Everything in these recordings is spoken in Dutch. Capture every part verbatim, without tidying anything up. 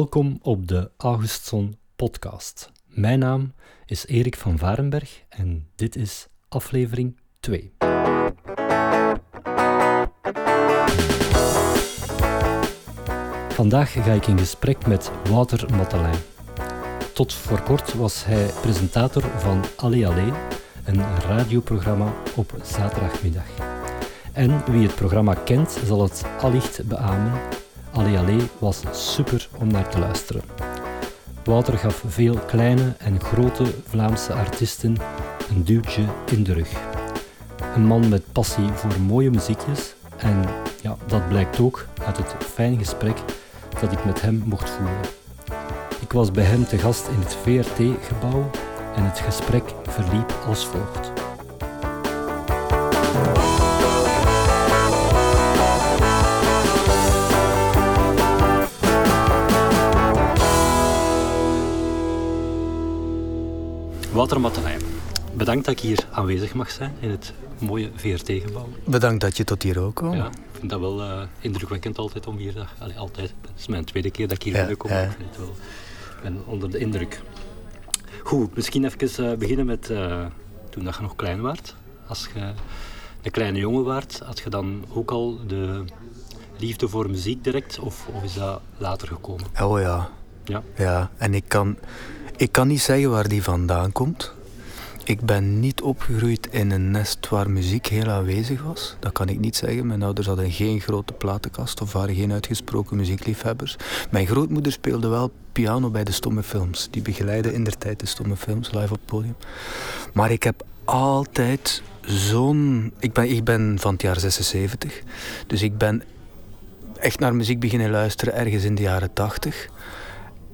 Welkom op de Augustson podcast. Mijn naam is Erik van Varenberg en dit is aflevering twee. Vandaag ga ik in gesprek met Wouter Mattelijn. Tot voor kort was hij presentator van Allez Allez, een radioprogramma op zaterdagmiddag. En wie het programma kent, zal het allicht beamen. Allez Allez was super om naar te luisteren. Wouter gaf veel kleine en grote Vlaamse artiesten een duwtje in de rug. Een man met passie voor mooie muziekjes en ja, dat blijkt ook uit het fijne gesprek dat ik met hem mocht voeren. Ik was bij hem te gast in het V R T-gebouw en het gesprek verliep als volgt. Wouter Mattelijn, bedankt dat ik hier aanwezig mag zijn in het mooie V R T-gebouw. Bedankt dat je tot hier ook kwam. Ja, ik vind dat wel uh, indrukwekkend altijd om hier... Allee, altijd. Het is mijn tweede keer dat ik hier ja, kom. Ja. Ik vind het wel, ben onder de indruk. Goed, misschien even uh, beginnen met uh, toen dat je nog klein waart. Als je een kleine jongen waart, had je dan ook al de liefde voor muziek direct? Of, of is dat later gekomen? Oh ja. Ja? Ja, en ik kan... Ik kan niet zeggen waar die vandaan komt. Ik ben niet opgegroeid in een nest waar muziek heel aanwezig was. Dat kan ik niet zeggen. Mijn ouders hadden geen grote platenkast of waren geen uitgesproken muziekliefhebbers. Mijn grootmoeder speelde wel piano bij de stomme films. Die begeleidde indertijd de stomme films, live op het podium. Maar ik heb altijd zo'n... Ik ben, ik ben van het jaar zesenzeventig. Dus ik ben echt naar muziek beginnen luisteren ergens in de jaren tachtig.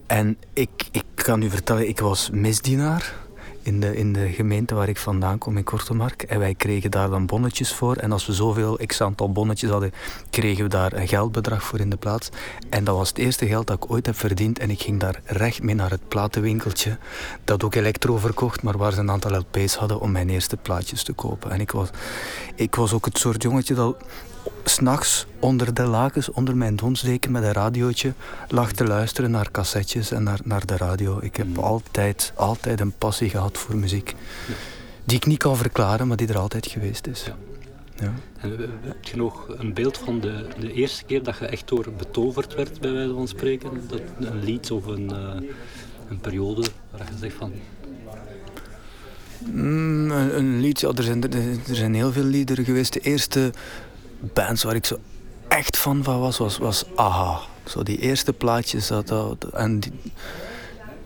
En ik, ik kan u vertellen, ik was misdienaar in de, in de gemeente waar ik vandaan kom, in Kortemark. En wij kregen daar dan bonnetjes voor. En als we zoveel x-aantal bonnetjes hadden, kregen we daar een geldbedrag voor in de plaats. En dat was het eerste geld dat ik ooit heb verdiend. En ik ging daar recht mee naar het platenwinkeltje, dat ook elektro verkocht, maar waar ze een aantal L P's hadden om mijn eerste plaatjes te kopen. En ik was, ik was ook het soort jongetje dat... s'nachts onder de lakens, onder mijn donsdeken met een radiootje, lag te luisteren naar cassettes en naar, naar de radio. Ik heb mm. altijd, altijd een passie gehad voor muziek. Ja. Die ik niet kan verklaren, maar die er altijd geweest is. Ja. Ja. En, heb je nog een beeld van de, de eerste keer dat je echt door betoverd werd, bij wijze van spreken? Dat, een lied of een, uh, een periode waar je zegt van... Mm, een, een lied, ja, er zijn, er zijn heel veel liederen geweest. De eerste... bands waar ik zo echt fan van was, was, was A H A. Zo die eerste plaatjes. Dat, dat, en die,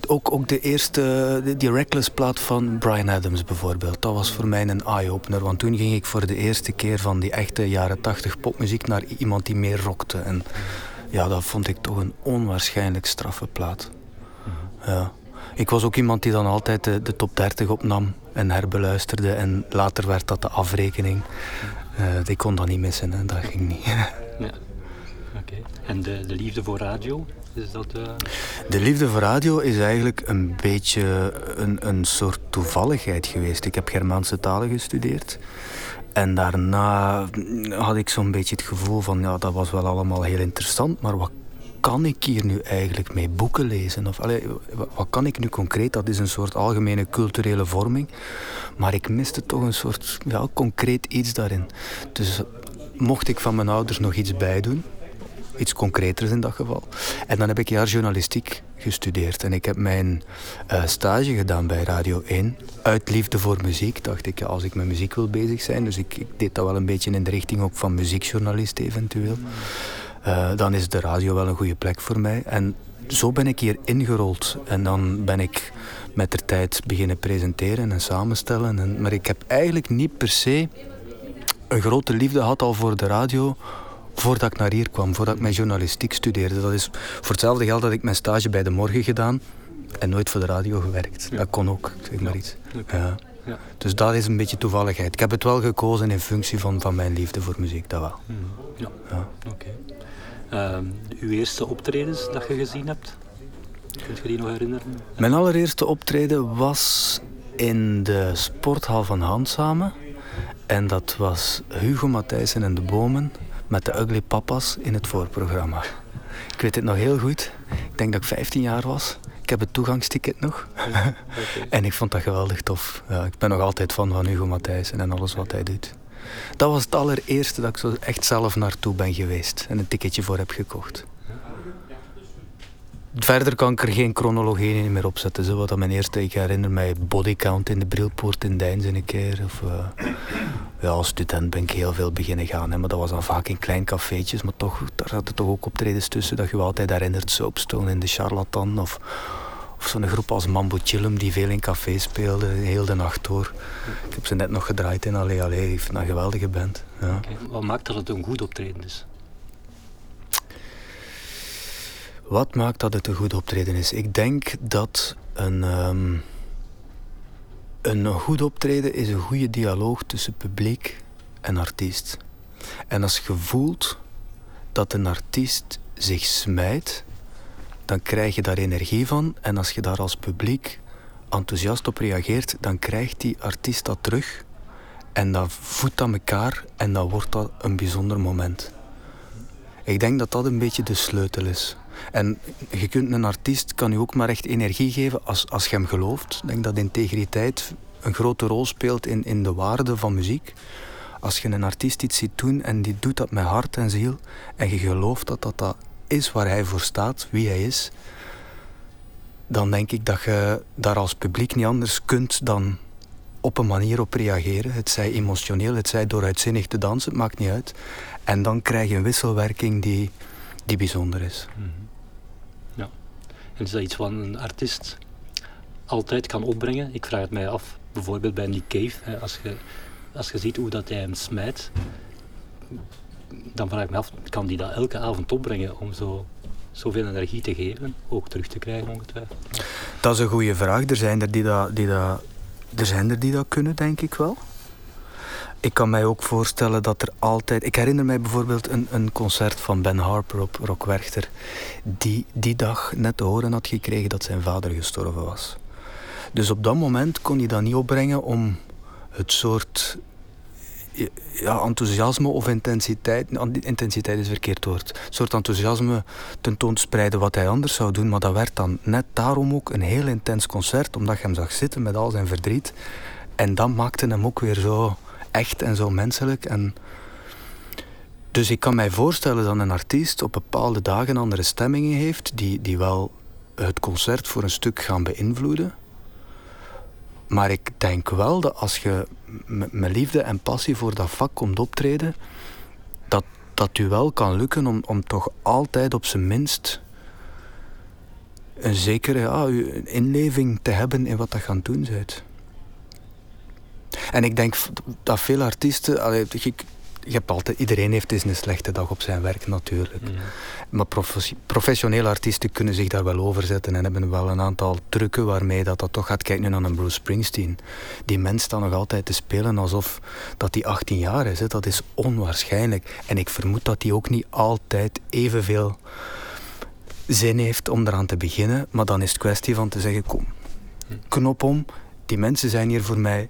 ook, ook de eerste, die, die Reckless plaat van Bryan Adams bijvoorbeeld. Dat was voor mij een eye-opener. Want toen ging ik voor de eerste keer van die echte jaren tachtig popmuziek naar iemand die meer rockte. En ja, dat vond ik toch een onwaarschijnlijk straffe plaat. Ja. Ik was ook iemand die dan altijd de, de top dertig opnam en herbeluisterde. En later werd dat de afrekening. Uh, ik kon dat niet missen, hè. Dat ging niet. Ja. Oké. Okay. En de, de liefde voor radio? Is dat, uh... De liefde voor radio is eigenlijk een beetje een, een soort toevalligheid geweest. Ik heb Germaanse talen gestudeerd. En daarna had ik zo'n beetje het gevoel van... ja, dat was wel allemaal heel interessant, maar wat kan ik hier nu eigenlijk mee? Boeken lezen? Of, allee, wat kan ik nu concreet? Dat is een soort algemene culturele vorming. Maar ik miste toch een soort ja, concreet iets daarin. Dus mocht ik van mijn ouders nog iets bijdoen, iets concreters in dat geval. En dan heb ik een jaar journalistiek gestudeerd. En ik heb mijn uh, stage gedaan bij Radio één. Uit liefde voor muziek dacht ik, ja, als ik met muziek wil bezig zijn. Dus ik, ik deed dat wel een beetje in de richting ook van muziekjournalist eventueel. Uh, dan is de radio wel een goede plek voor mij. En zo ben ik hier ingerold. En dan ben ik met de tijd beginnen presenteren en samenstellen. En, maar ik heb eigenlijk niet per se een grote liefde gehad al voor de radio... voordat ik naar hier kwam, voordat ik mijn journalistiek studeerde. Dat is voor hetzelfde geld dat ik mijn stage bij De Morgen gedaan... en nooit voor de radio gewerkt. Ja. Dat kon ook, zeg maar ja. iets. Ja. Ja. Dus dat is een beetje toevalligheid. Ik heb het wel gekozen in functie van, van mijn liefde voor muziek, dat wel. Ja, ja. Oké. Okay. Uh, uw eerste optredens dat je gezien hebt, kunt je die nog herinneren? Mijn allereerste optreden was in de sporthal van Handzame. En dat was Hugo Matthijsen en de Bomen met de Ugly Papa's in het voorprogramma. Ik weet het nog heel goed. Ik denk dat ik vijftien jaar was. Ik heb het toegangsticket nog. Okay. En ik vond dat geweldig tof. Ja, ik ben nog altijd fan van Hugo Matthijsen en alles wat hij doet. Dat was het allereerste dat ik zo echt zelf naartoe ben geweest en een ticketje voor heb gekocht. Verder kan ik er geen chronologie meer op zetten. Zo, wat mijn eerste, ik herinner mij Bodycount in de Brilpoort in Deinze een keer. Of, uh, ja, als student ben ik heel veel beginnen gaan. Hè, maar dat was dan vaak in klein cafeetjes. Maar toch, daar zaten toch ook optredens tussen dat je wel altijd herinnert. Soapstone in de Charlatan. Of, of zo'n groep als Mambo Chillum die veel in cafés speelde. Heel de nacht door. Ik heb ze net nog gedraaid in Allez Allez. Ik vind dat een geweldige band. Ja. Kijk, wat maakt dat het een goed optreden is? Wat maakt dat het een goed optreden is? Ik denk dat een, um, een goed optreden is een goede dialoog tussen publiek en artiest. En als je voelt dat een artiest zich smijt, dan krijg je daar energie van. En als je daar als publiek enthousiast op reageert, dan krijgt die artiest dat terug. En dat voedt dat elkaar en dan wordt dat een bijzonder moment. Ik denk dat dat een beetje de sleutel is. En je kunt een artiest kan je ook maar echt energie geven als, als je hem gelooft. Ik denk dat integriteit een grote rol speelt in, in de waarde van muziek. Als je een artiest iets ziet doen en die doet dat met hart en ziel en je gelooft dat dat, dat is waar hij voor staat, wie hij is, dan denk ik dat je daar als publiek niet anders kunt dan op een manier op reageren. Het zij emotioneel, het zij door uitzinnig te dansen, het maakt niet uit. En dan krijg je een wisselwerking die, die bijzonder is. Mm-hmm. Ja. En is dat iets wat een artiest altijd kan opbrengen? Ik vraag het mij af, bijvoorbeeld bij Nick Cave. Hè, als je als je ziet hoe dat hij hem smijt, dan vraag ik me af, kan die dat elke avond opbrengen om zo... zoveel energie te geven, ook terug te krijgen ongetwijfeld? Dat is een goede vraag. Er zijn er die dat, die dat, er zijn er die dat kunnen, denk ik wel. Ik kan mij ook voorstellen dat er altijd... Ik herinner mij bijvoorbeeld een, een concert van Ben Harper op Rock Werchter, die die dag net te horen had gekregen dat zijn vader gestorven was. Dus op dat moment kon hij dat niet opbrengen om het soort... Ja, enthousiasme of intensiteit... Intensiteit is verkeerd woord. Een soort enthousiasme tentoonspreiden wat hij anders zou doen. Maar dat werd dan net daarom ook een heel intens concert. Omdat je hem zag zitten met al zijn verdriet. En dat maakte hem ook weer zo echt en zo menselijk. En dus ik kan mij voorstellen dat een artiest op bepaalde dagen andere stemmingen heeft. Die, die wel het concert voor een stuk gaan beïnvloeden. Maar ik denk wel dat als je met liefde en passie voor dat vak komt optreden, dat dat u wel kan lukken om, om toch altijd op zijn minst een zekere ja, inleving te hebben in wat dat gaan doen bent. En ik denk dat veel artiesten... Allee, ik, je hebt altijd, iedereen heeft eens een slechte dag op zijn werk natuurlijk. Ja. Maar profes, professionele artiesten kunnen zich daar wel over zetten en hebben wel een aantal trucken waarmee dat, dat toch gaat. Kijk nu naar een Bruce Springsteen. Die mens staat nog altijd te spelen alsof dat hij achttien jaar is. Hè. Dat is onwaarschijnlijk. En ik vermoed dat hij ook niet altijd evenveel zin heeft om eraan te beginnen. Maar dan is het kwestie van te zeggen, kom, knop om. Die mensen zijn hier voor mij.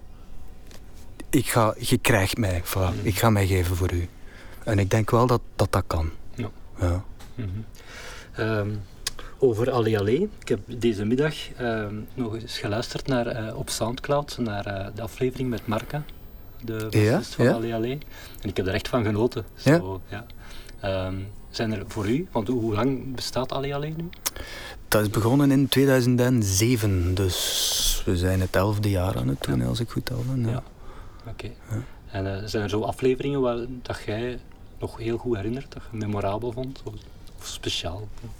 Ik ga, je krijgt mij, voilà. Ik ga mij geven voor u. En ik denk wel dat dat, dat kan. Ja. Ja. Mm-hmm. Um, over Allez Allez. Ik heb deze middag um, nog eens geluisterd naar, uh, op Soundcloud naar uh, de aflevering met Marca, de bassist ja? van ja? Allez Allez. En ik heb er echt van genoten. Zo, ja? Ja. Um, zijn er voor u, want hoe lang bestaat Allez Allez nu? Dat is begonnen in tweeduizend zeven, dus we zijn het elfde jaar aan het doen, ja. Als ik goed al ben. Ja. Ja. Oké. Okay. Ja. En uh, zijn er zo afleveringen waar dat jij nog heel goed herinnert, dat je memorabel vond of, of speciaal vond?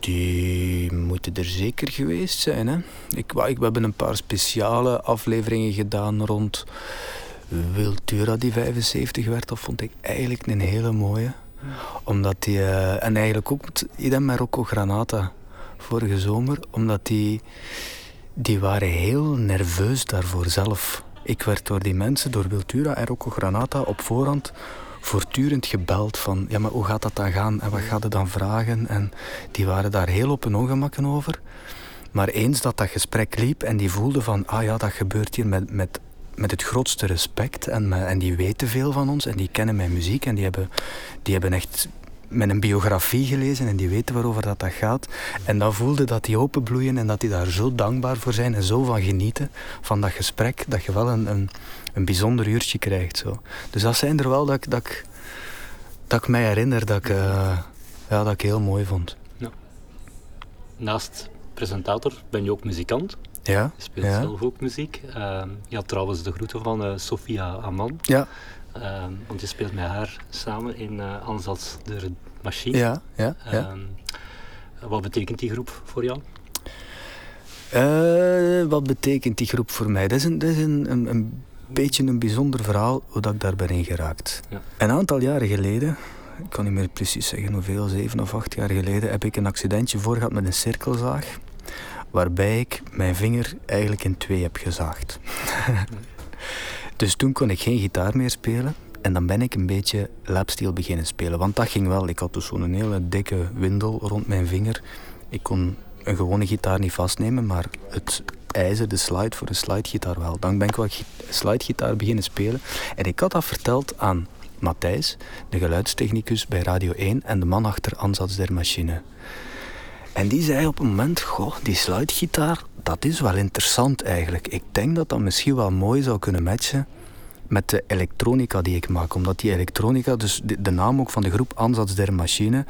Die moeten er zeker geweest zijn, hè. Ik, ik, we hebben een paar speciale afleveringen gedaan rond Will Tura die vijfenzeventig werd. Dat vond ik eigenlijk een hele mooie. Hm. Omdat die... Uh, en eigenlijk ook idem met Rocco Granata vorige zomer, omdat die... Die waren heel nerveus daarvoor zelf. Ik werd door die mensen, door Will Tura en Rocco Granata op voorhand voortdurend gebeld van ja, maar hoe gaat dat dan gaan en wat gaat het dan vragen? En die waren daar heel op hun ongemakken over. Maar eens dat dat gesprek liep en die voelden van ah ja, dat gebeurt hier met, met, met het grootste respect en, en die weten veel van ons en die kennen mijn muziek en die hebben, die hebben echt met een biografie gelezen en die weten waarover dat, dat gaat. En dan voelde dat die openbloeien en dat die daar zo dankbaar voor zijn en zo van genieten van dat gesprek, dat je wel een, een, een bijzonder uurtje krijgt. Zo. Dus dat zijn er wel dat ik, dat ik, dat ik mij herinner, dat ik, uh, ja, dat ik heel mooi vond. Ja. Naast presentator ben je ook muzikant. Ja. Je speelt ja. zelf ook muziek. Uh, ja, trouwens de groeten van uh, Sofia Amman. Ja. Uh, want je speelt met haar samen in uh, Ansatz der Machines. Ja, ja, ja. Uh, wat betekent die groep voor jou? Uh, wat betekent die groep voor mij? Dat is een, dat is een, een, een beetje een bijzonder verhaal hoe dat ik daar ben ingeraakt. Ja. Een aantal jaren geleden, ik kan niet meer precies zeggen hoeveel, zeven of acht jaar geleden, heb ik een accidentje voor gehad met een cirkelzaag, waarbij ik mijn vinger eigenlijk in twee heb gezaagd. Dus toen kon ik geen gitaar meer spelen en dan ben ik een beetje lapsteel beginnen spelen. Want dat ging wel. Ik had dus zo'n hele dikke windel rond mijn vinger. Ik kon een gewone gitaar niet vastnemen, maar het ijzer, de slide voor de slidegitaar wel. Dan ben ik wat slidegitaar beginnen spelen. En ik had dat verteld aan Matthijs, de geluidstechnicus bij Radio één en de man achter Ansatz der Machine. En die zei op een moment, goh, die slidegitaar, dat is wel interessant eigenlijk. Ik denk dat dat misschien wel mooi zou kunnen matchen met de elektronica die ik maak. Omdat die elektronica, dus de, de naam ook van de groep Ansatz der Machine,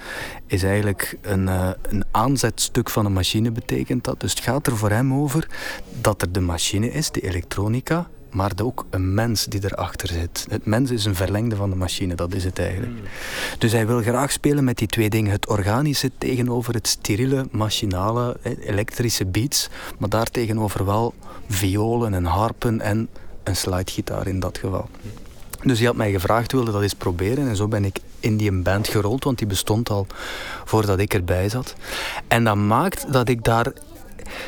is eigenlijk een, uh, een aanzetstuk van een machine, betekent dat. Dus het gaat er voor hem over dat er de machine is, de elektronica, maar ook een mens die erachter zit. Het mens is een verlengde van de machine, dat is het eigenlijk. Dus hij wil graag spelen met die twee dingen. Het organische tegenover het steriele, machinale, elektrische beats. Maar daartegenover wel violen en harpen en een slidegitaar in dat geval. Dus hij had mij gevraagd, wilde dat eens proberen. En zo ben ik in die band gerold, want die bestond al voordat ik erbij zat. En dat maakt dat ik daar...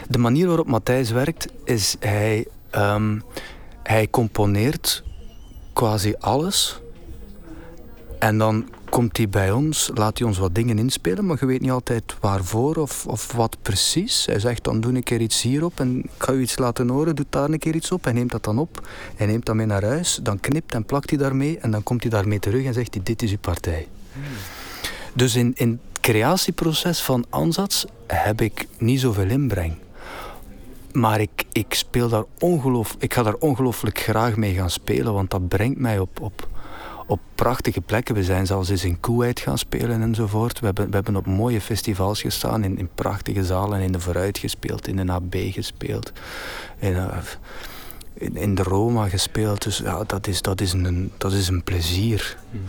De manier waarop Matthijs werkt, is hij... Um, Hij componeert quasi alles en dan komt hij bij ons, laat hij ons wat dingen inspelen, maar je weet niet altijd waarvoor of, of wat precies. Hij zegt dan, doe een keer iets hierop en ik ga u iets laten horen, doe daar een keer iets op. Hij neemt dat dan op, hij neemt dat mee naar huis, dan knipt en plakt hij daarmee en dan komt hij daarmee terug en zegt hij, dit is uw partij. Hmm. Dus in, in het creatieproces van Ansatz heb ik niet zoveel inbreng. Maar ik, ik, speel daar ongeloof, ik ga daar ongelooflijk graag mee gaan spelen, want dat brengt mij op, op, op prachtige plekken. We zijn zelfs eens in Kuwait gaan spelen enzovoort. We hebben, we hebben op mooie festivals gestaan, in, in prachtige zalen, in de Vooruit gespeeld, in de A B gespeeld, in, in, in de Roma gespeeld. Dus ja, dat is, dat is, een, dat is een plezier. Mm.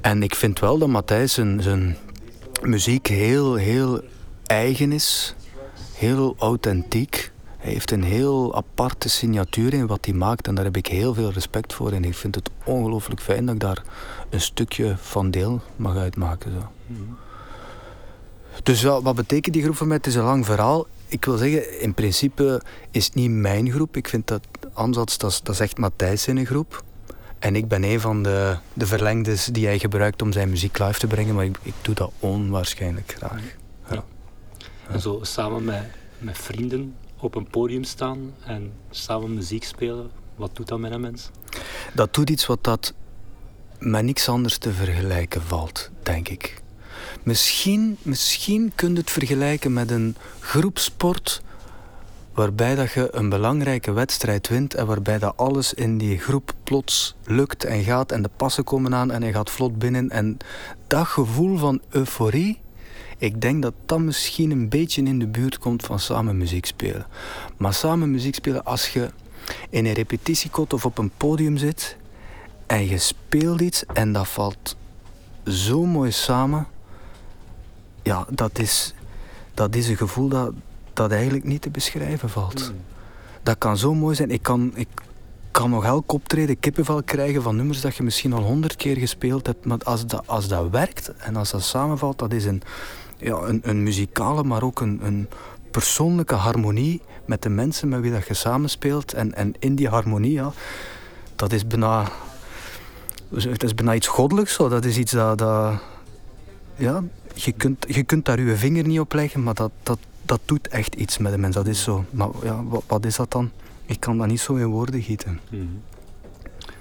En ik vind wel dat Matthijs zijn, zijn muziek heel, heel eigen is. Heel authentiek. Hij heeft een heel aparte signatuur in wat hij maakt en daar heb ik heel veel respect voor. En ik vind het ongelooflijk fijn dat ik daar een stukje van deel mag uitmaken. Zo. Mm. Dus wat, wat betekent die groep voor mij? Het is een lang verhaal. Ik wil zeggen, in principe is het niet mijn groep. Ik vind dat Ansatz, dat, dat is echt Matthijs in een groep. En ik ben een van de, de verlengdes die hij gebruikt om zijn muziek live te brengen. Maar ik, ik doe dat onwaarschijnlijk graag. Ja. En zo samen met, met vrienden op een podium staan en samen muziek spelen, wat doet dat met een mens? Dat doet iets wat dat met niks anders te vergelijken valt, denk ik. Misschien, misschien kun je het vergelijken met een groepsport waarbij dat je een belangrijke wedstrijd wint en waarbij dat alles in die groep plots lukt en gaat en de passen komen aan en hij gaat vlot binnen. En dat gevoel van euforie, ik denk dat dat misschien een beetje in de buurt komt van samen muziek spelen. Maar samen muziek spelen, als je in een repetitiekot of op een podium zit en je speelt iets en dat valt zo mooi samen, ja, dat is, dat is een gevoel dat, dat eigenlijk niet te beschrijven valt. Mm. Dat kan zo mooi zijn. Ik kan, ik kan nog elk optreden kippenvel krijgen van nummers dat je misschien al honderd keer gespeeld hebt. Maar als dat, als dat werkt en als dat samenvalt, dat is een... Ja, een, een muzikale, maar ook een, een persoonlijke harmonie met de mensen met wie dat je samenspeelt. En, en in die harmonie, ja, dat is bijna, dat is bijna iets goddelijks. Zo. Dat is iets dat... dat ja, je kunt, je kunt daar je vinger niet op leggen, maar dat, dat, dat doet echt iets met de mens. Dat is zo. Maar ja, wat, wat is dat dan? Ik kan dat niet zo in woorden gieten. Mm-hmm.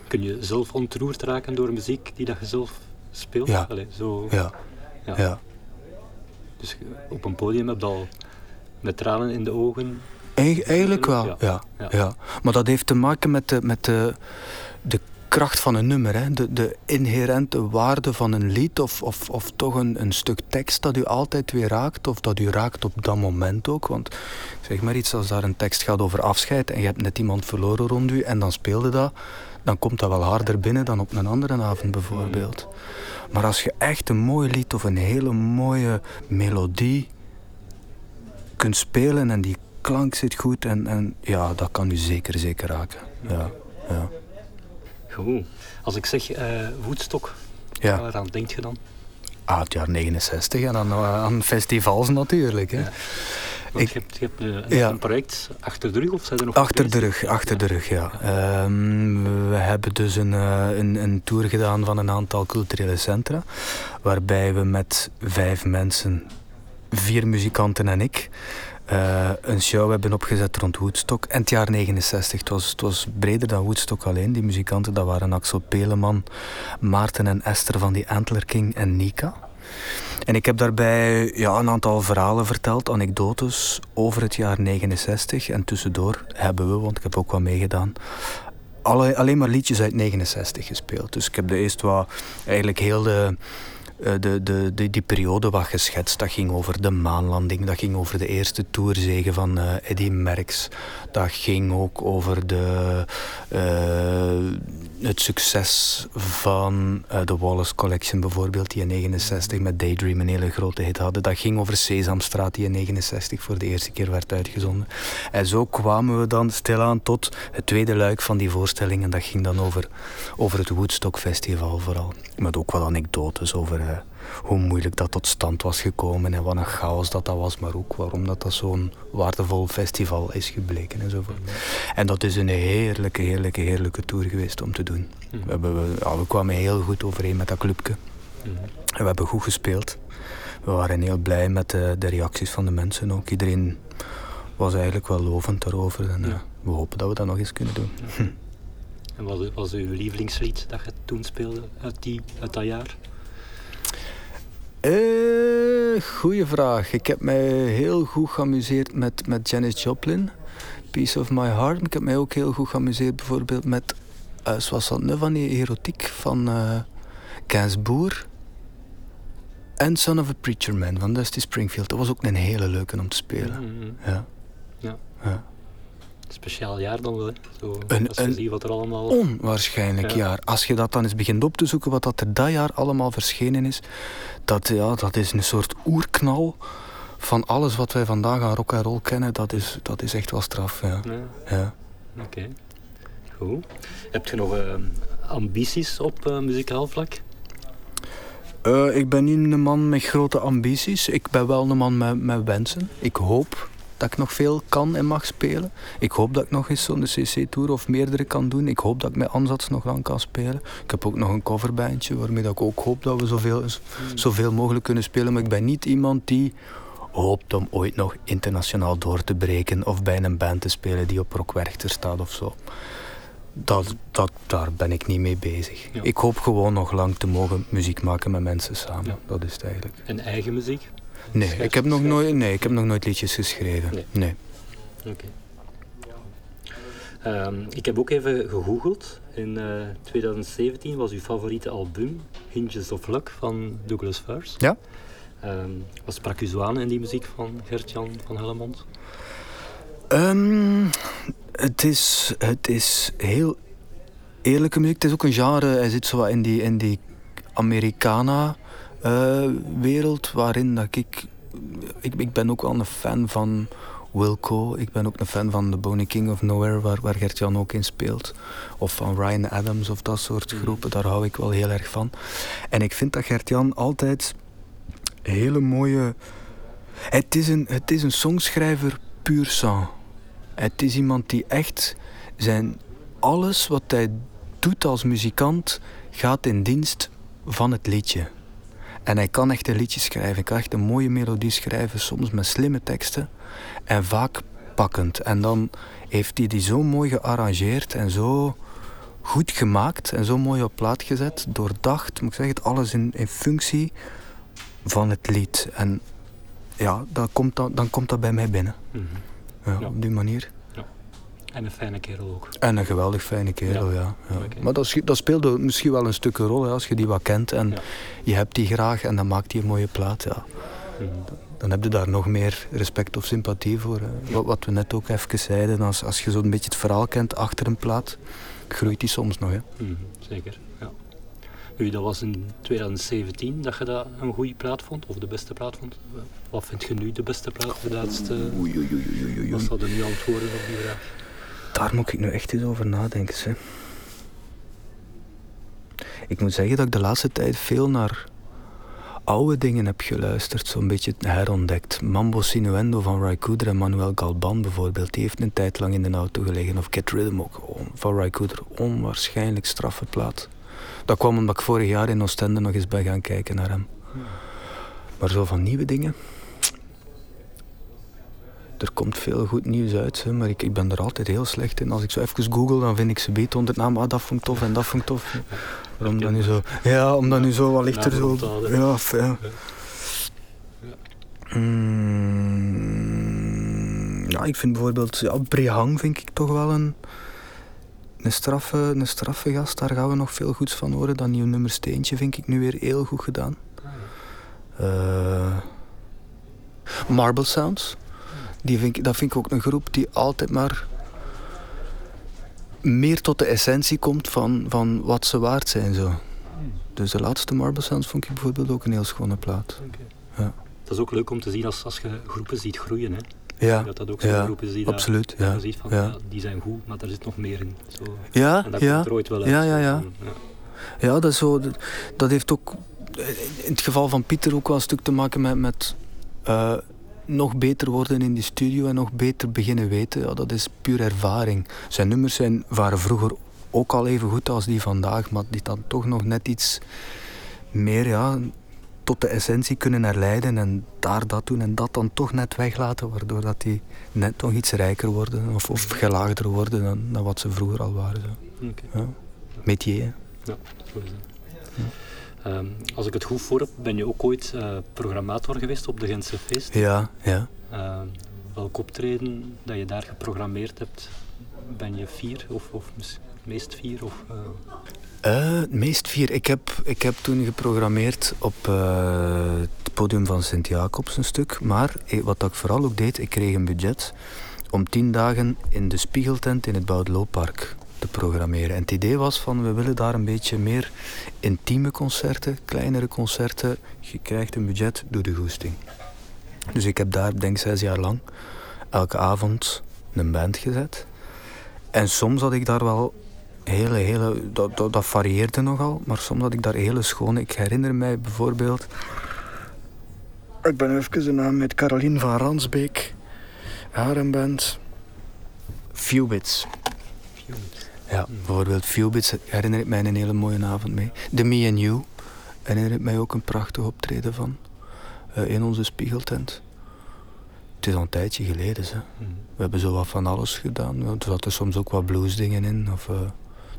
Kun je zelf ontroerd raken door muziek die dat je zelf speelt. Ja. Allee, zo, ja. Ja. Ja. Dus op een podium heb je al met tranen in de ogen... Eigen, eigenlijk wel, ja. Ja. Ja. Ja. Maar dat heeft te maken met de, met de, de kracht van een nummer. Hè. De, de inherente waarde van een lied of, of, of toch een, een stuk tekst dat u altijd weer raakt. Of dat u raakt op dat moment ook. Want zeg maar iets als daar een tekst gaat over afscheid en je hebt net iemand verloren rond u en dan speelde dat. Dan komt dat wel harder binnen dan op een andere avond bijvoorbeeld. Maar als je echt een mooi lied of een hele mooie melodie kunt spelen en die klank zit goed en, en ja, dat kan u zeker, zeker raken. Ja, ja. Goed. Als ik zeg uh, Woodstock, ja. Waaraan denk je dan? Ah, het jaar negenenzestig en aan, aan festivals natuurlijk. Hè. Ja. Ik, je hebt, je hebt een, ja. een project achter de rug of zijn er nog Achter de rug, achter ja. de rug, ja. ja. Um, we hebben dus een, een, een tour gedaan van een aantal culturele centra, waarbij we met vijf mensen, vier muzikanten en ik, Uh, een show hebben opgezet rond Woodstock. En het jaar negenenzestig, het was, het was breder dan Woodstock alleen. Die muzikanten, dat waren Axel Peleman, Maarten en Esther van die Antler King en Nika. En ik heb daarbij ja, een aantal verhalen verteld, anekdotes over het jaar negenenzestig. En tussendoor hebben we, want ik heb ook wat meegedaan, alle, alleen maar liedjes uit negenenzestig gespeeld. Dus ik heb de eerst wat, eigenlijk heel de... De, de, de, die periode wat geschetst, dat ging over de maanlanding, dat ging over de eerste toerzege van uh, Eddy Merckx, dat ging ook over de, uh, het succes van uh, de Wallace Collection bijvoorbeeld, die in negenenzestig met Daydream een hele grote hit hadden, dat ging over Sesamstraat, die in negenenzestig voor de eerste keer werd uitgezonden. En zo kwamen we dan stilaan tot het tweede luik van die voorstelling en dat ging dan over, over het Woodstock Festival vooral, met ook wat anekdotes over hoe moeilijk dat tot stand was gekomen en wat een chaos dat dat was, maar ook waarom dat, dat zo'n waardevol festival is gebleken enzovoort. En dat is een heerlijke, heerlijke, heerlijke tour geweest om te doen. Mm. We, hebben, ja, we kwamen heel goed overeen met dat clubje. Mm. En we hebben goed gespeeld. We waren heel blij met de, de reacties van de mensen ook. Iedereen was eigenlijk wel lovend daarover en ja. uh, we hopen dat we dat nog eens kunnen doen. Ja. Hm. En wat was uw lievelingslied dat je toen speelde uit, die, uit dat jaar? Uh, goeie vraag. Ik heb mij heel goed geamuseerd met, met Janis Joplin, Piece of My Heart. Ik heb mij ook heel goed geamuseerd bijvoorbeeld met, uh, zoals dat nu van die erotiek van uh, Gainsbourg. En Son of a Preacher Man van Dusty Springfield. Dat was ook een hele leuke om te spelen. Mm-hmm. Ja. Ja. Ja. Speciaal jaar dan wel, hè? Zo, een, als je een ziet wat er allemaal... onwaarschijnlijk ja. jaar. Als je dat dan eens begint op te zoeken, wat dat er dat jaar allemaal verschenen is, dat, ja, dat is een soort oerknal van alles wat wij vandaag aan rock en roll kennen. Dat is, dat is echt wel straf, ja. ja. ja. Oké. Okay. Goed. Heb je nog uh, ambities op uh, muzikaal vlak? Uh, ik ben niet een man met grote ambities. Ik ben wel een man met, met wensen. Ik hoop... dat ik nog veel kan en mag spelen. Ik hoop dat ik nog eens zo'n C C-tour of meerdere kan doen. Ik hoop dat ik met Ansatz nog lang kan spelen. Ik heb ook nog een coverbandje waarmee ik ook hoop dat we zoveel, zoveel mogelijk kunnen spelen. Maar ik ben niet iemand die hoopt om ooit nog internationaal door te breken of bij een band te spelen die op Rock Werchter staat of zo. Dat, dat, daar ben ik niet mee bezig. Ja. Ik hoop gewoon nog lang te mogen muziek maken met mensen samen. Ja. Dat is het eigenlijk. En eigen muziek? Nee, ik heb nog nooit, nee, ik heb nog nooit liedjes geschreven. Nee. nee. Oké. Okay. Um, ik heb ook even gegoogeld. In uh, tweeduizend zeventien was uw favoriete album Hinges of Luck van Douglas Fair's. Ja. Um, wat sprak u zo aan in die muziek van Gert-Jan van Hellemond? Um, het, is, het is heel eerlijke muziek. Het is ook een genre, hij zit zo wat in die, in die Americana... Uh, wereld waarin dat ik, ik... Ik ben ook wel een fan van Wilco. Ik ben ook een fan van The Boney King of Nowhere, waar, waar Gert-Jan ook in speelt. Of van Ryan Adams of dat soort groepen. Daar hou ik wel heel erg van. En ik vind dat Gert-Jan altijd hele mooie... Het is een, het is een songschrijver puur sang. Het is iemand die echt zijn... Alles wat hij doet als muzikant gaat in dienst van het liedje. En hij kan echt een liedje schrijven. Hij kan echt een mooie melodie schrijven, soms met slimme teksten. En vaak pakkend. En dan heeft hij die zo mooi gearrangeerd en zo goed gemaakt en zo mooi op plaat gezet, doordacht, moet ik zeggen, alles in, in functie van het lied. En ja, dan komt dat, dan komt dat bij mij binnen. Mm-hmm. Ja, ja. Op die manier. Ja. En een fijne kerel ook. En een geweldig fijne kerel, ja. ja, ja. Okay. Maar dat, dat speelde misschien wel een stuk een rol, hè, als je die wat kent en ja. je hebt die graag en dan maakt die een mooie plaat, ja. Mm-hmm. Dan heb je daar nog meer respect of sympathie voor. Wat, wat we net ook even zeiden, als, als je zo'n beetje het verhaal kent achter een plaat, groeit die soms nog. Hè? Mm, zeker, ja. U, dat was in twintig zeventien dat je dat een goede plaat vond, of de beste plaat vond. Wat vind je nu de beste plaat? De laatste... Oei, oei, oei, oei, oei. Wat zou er nu antwoorden op die vraag? Daar moet ik nu echt eens over nadenken. Hè. Ik moet zeggen dat ik de laatste tijd veel naar... oude dingen heb geluisterd, zo'n beetje herontdekt. Mambo Sinuendo van Ry Cooder en Manuel Galban bijvoorbeeld, die heeft een tijd lang in de auto gelegen. Of Get Rhythm ook, van Ry Cooder, onwaarschijnlijk straffe plaat. Dat kwam omdat ik vorig jaar in Oostende nog eens ben gaan kijken naar hem. Ja. Maar zo van nieuwe dingen... Er komt veel goed nieuws uit, hè, maar ik, ik ben er altijd heel slecht in. Als ik zo even google, dan vind ik ze beet onder naam. Ah, dat vond ik tof en dat vond ik tof. Ja, omdat nu zo, ja, omdat nu zo wat lichter zo... Ja, ja. Mm, ja, ik vind bijvoorbeeld... Ja, Brehang vind ik toch wel een... Een straffe, een straffe gast, daar gaan we nog veel goeds van horen. Dat nieuwe nummer Steentje vind ik nu weer heel goed gedaan. Uh, Marble Sounds. Die vind ik, dat vind ik ook een groep die altijd maar meer tot de essentie komt van, van wat ze waard zijn. Zo. Dus de laatste Marble Sounds vond ik bijvoorbeeld ook een heel schone plaat. Okay. Ja. Dat is ook leuk om te zien als, als je groepen ziet groeien. Hè? Ja, dat dat ook zo'n ja, groepen ziet. Absoluut. Dat, ja. dat je ziet van, ja. Ja, die zijn goed, maar daar zit nog meer in. Zo. Ja, en dat ja. komt er ooit wel uit. Ja, ja, ja. Ja. ja dat, is zo, dat, dat heeft ook in het geval van Pieter ook wel een stuk te maken met... met uh, nog beter worden in die studio en nog beter beginnen weten, ja, dat is puur ervaring. Zijn nummers zijn, waren vroeger ook al even goed als die vandaag, maar die dan toch nog net iets meer ja, tot de essentie kunnen herleiden en daar dat doen en dat dan toch net weglaten, waardoor dat die net nog iets rijker worden of, of gelaagder worden dan, dan wat ze vroeger al waren. Zo. Okay. Ja. Métier, hè? Ja, dat is het. Um, als ik het goed voor heb, ben je ook ooit uh, programmator geweest op de Gentse Feest. Ja, ja. Uh, welk optreden dat je daar geprogrammeerd hebt, ben je fier of, of meest fier? Of, uh... Uh, meest fier. Ik heb, ik heb toen geprogrammeerd op uh, het podium van Sint-Jacobs een stuk. Maar wat ik vooral ook deed, ik kreeg een budget om tien dagen in de Spiegeltent in het Boudelooppark te programmeren. En het idee was van, we willen daar een beetje meer intieme concerten, kleinere concerten. Je krijgt een budget, doe de goesting. Dus ik heb daar, denk ik, zes jaar lang elke avond een band gezet. En soms had ik daar wel hele, hele... Dat, dat, dat varieerde nogal, maar soms had ik daar hele schone... Ik herinner mij bijvoorbeeld... Ik ben even naam met Caroline van Ransbeek. Haar een band. Fewbits. Ja, bijvoorbeeld Fewbits, herinner ik mij een hele mooie avond mee. The Me and You, herinner ik mij ook een prachtig optreden van. Uh, in onze Spiegeltent. Het is al een tijdje geleden, hè. Mm-hmm. We hebben zo wat van alles gedaan. Er zaten soms ook wat bluesdingen in. Of uh,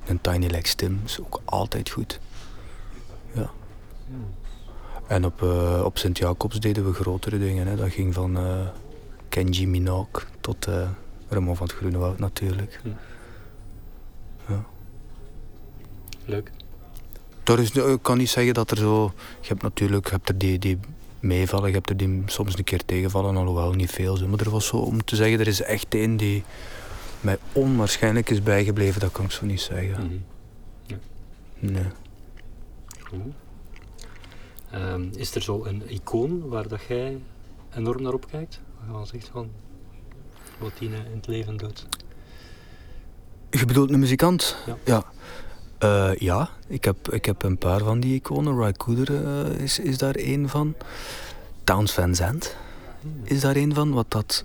een Tiny Like Stim, is ook altijd goed. Ja. Mm. En op, uh, op Sint-Jacobs deden we grotere dingen, hè. Dat ging van uh, Kenji Minogue tot uh, Ramon van het Groenewoud natuurlijk. Mm. Ja. Leuk. Daar is, ik kan niet zeggen dat er zo... Je hebt natuurlijk je hebt er die, die meevallen, je hebt er die soms een keer tegenvallen, alhoewel niet veel. Zo. Maar er was zo, om te zeggen, er is echt één die mij onwaarschijnlijk is bijgebleven. Dat kan ik zo niet zeggen. Mm-hmm. Ja. Nee. Goed. Um, is er zo een icoon waar dat jij enorm naar opkijkt? Waar je zegt van wat die in het leven doet? Je bedoelt een muzikant? Ja. Ja, uh, ja. Ik, heb, ik heb een paar van die iconen. Ry Cooder uh, is, is daar één van. Townes Van Zandt is daar één van. Wat dat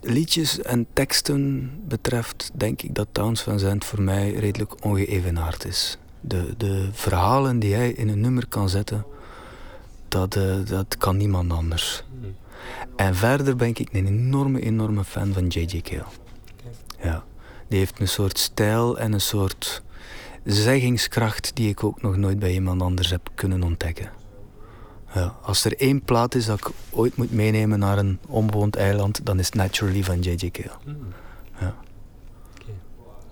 liedjes en teksten betreft, denk ik dat Townes Van Zandt voor mij redelijk ongeëvenaard is. De, de verhalen die hij in een nummer kan zetten, dat, uh, dat kan niemand anders. En verder ben ik een enorme, enorme fan van J J. Kale. Ja, Die heeft een soort stijl en een soort zeggingskracht die ik ook nog nooit bij iemand anders heb kunnen ontdekken. Ja, als er één plaat is dat ik ooit moet meenemen naar een onbewoond eiland, dan is het Naturally van J J. Kale. Mm. Ja. Okay.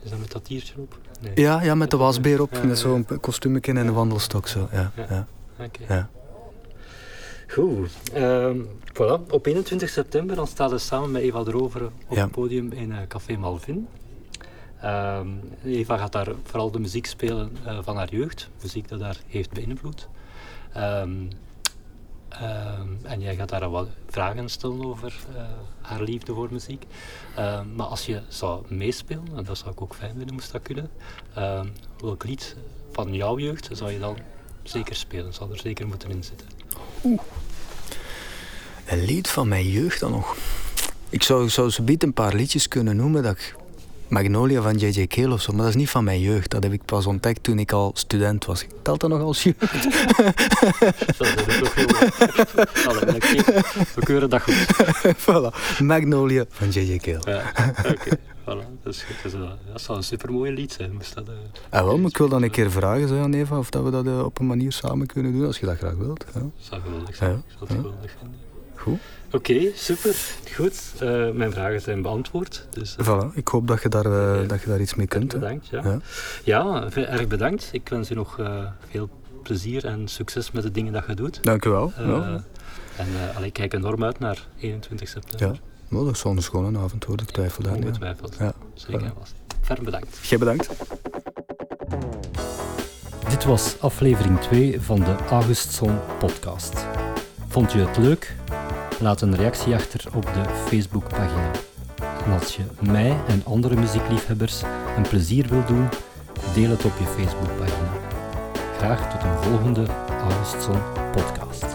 Is dat met dat tiertje op? Nee. Ja, ja, met de wasbeer op, ja, met zo'n kostuumje en een wandelstok. Zo. Ja, ja. Ja. Okay. Ja. Goed. Uh, voilà. Op eenentwintig september dan staan we samen met Eva Droveren op ja. het podium in uh, Café Malvin. Uh, Eva gaat daar vooral de muziek spelen uh, van haar jeugd. Muziek dat haar heeft beïnvloed. Uh, Uh, en jij gaat daar wat vragen stellen over uh, haar liefde voor muziek. Uh, maar als je zou meespelen, en dat zou ik ook fijn vinden, moest dat kunnen. Uh, welk lied van jouw jeugd zou je dan zeker spelen? Zou er zeker moeten in zitten? Oeh. Een lied van mijn jeugd dan nog? Ik zou, zou zo biedt een paar liedjes kunnen noemen. Dat ik Magnolia van J J. Kale of zo, maar dat is niet van mijn jeugd. Dat heb ik pas ontdekt toen ik al student was. Ik telt dat nog als jeugd. Sorry, dat is toch heel... Allee, okay. We keuren dat goed. Voilà, Magnolia van J J. Kale. Ja, oké, okay. Voilà. Dat, is goed. Dat, is, dat zou een supermooie lied zijn. Moest dat, uh... ah, wel, maar ik wil dan een keer vragen zo, aan Eva of dat we dat uh, op een manier samen kunnen doen, als je dat graag wilt. Ja. Dat zou geweldig zijn. Ja. Ik zou het ja. geweldig vinden. Goed. Oké, okay, super. Goed. Uh, mijn vragen zijn beantwoord. Dus, uh, voilà, ik hoop dat je daar, uh, uh, dat je daar iets mee kunt. Bedankt, ja. Ja. ja, erg bedankt. Ik wens je nog uh, veel plezier en succes met de dingen dat je doet. Dank je wel. Uh, ja. En uh, allee, ik kijk enorm uit naar eenentwintig september. Ja, oh, dat is een schone avond hoor, ik twijfel daar. Ongetwijfeld. Ja. Zeker en vast. Ferm bedankt. Jij bedankt. Dit was aflevering twee van de Augustson podcast. Vond je het leuk? Laat een reactie achter op de Facebookpagina. En als je mij en andere muziekliefhebbers een plezier wil doen, deel het op je Facebookpagina. Graag tot een volgende Augustson podcast.